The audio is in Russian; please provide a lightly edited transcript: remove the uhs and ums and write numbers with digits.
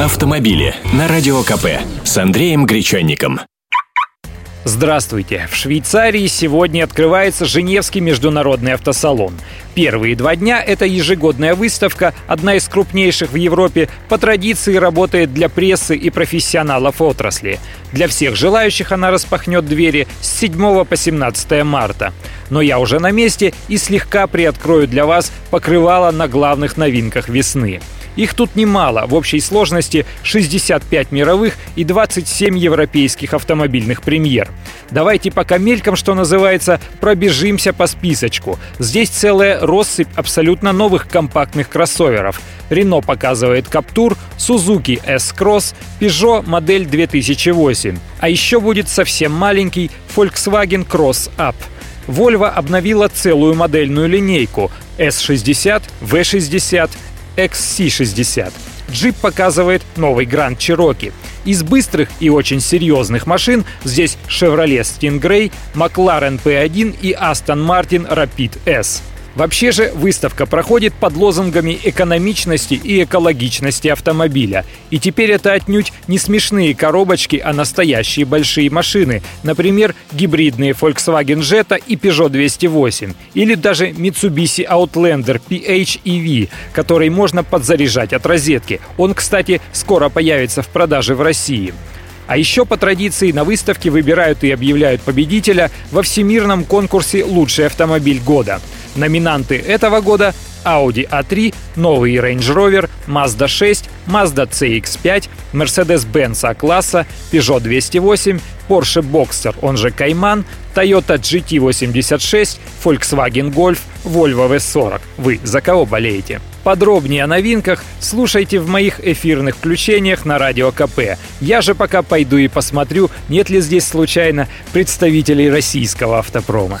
Автомобили на Радио КП с Андреем Гречанником. Здравствуйте! В Швейцарии сегодня открывается Женевский международный автосалон. Первые два дня – это ежегодная выставка, одна из крупнейших в Европе, по традиции работает для прессы и профессионалов отрасли. Для всех желающих она распахнет двери с 7 по 17 марта. Но я уже на месте и слегка приоткрою для вас покрывало на главных новинках весны. Их тут немало, в общей сложности 65 мировых и 27 европейских автомобильных премьер. Давайте пока мельком, что называется, пробежимся по списочку. Здесь целая россыпь абсолютно новых компактных кроссоверов. Рено показывает Каптур, Сузуки S-Cross, Пежо модель 2008. А еще будет совсем маленький Volkswagen Cross-Up. Volvo обновила целую модельную линейку S60, V60, XC60. Джип показывает новый Grand Cherokee. Из быстрых и очень серьезных машин здесь Chevrolet Stingray, McLaren P1 и Aston Martin Rapide S. Вообще же выставка проходит под лозунгами экономичности и экологичности автомобиля. И теперь это отнюдь не смешные коробочки, а настоящие большие машины. Например, гибридные Volkswagen Jetta и Peugeot 208. Или даже Mitsubishi Outlander PHEV, который можно подзаряжать от розетки. Он, кстати, скоро появится в продаже в России. А еще по традиции на выставке выбирают и объявляют победителя во всемирном конкурсе «Лучший автомобиль года». Номинанты этого года – Audi A3, новый Range Rover, Mazda 6, Mazda CX-5, Mercedes-Benz A-класса, Peugeot 208, Porsche Boxster, он же Cayman, Toyota GT86, Volkswagen Golf, Volvo V40. Вы за кого болеете? Подробнее о новинках слушайте в моих эфирных включениях на Радио КП. Я же пока пойду и посмотрю, нет ли здесь случайно представителей российского автопрома.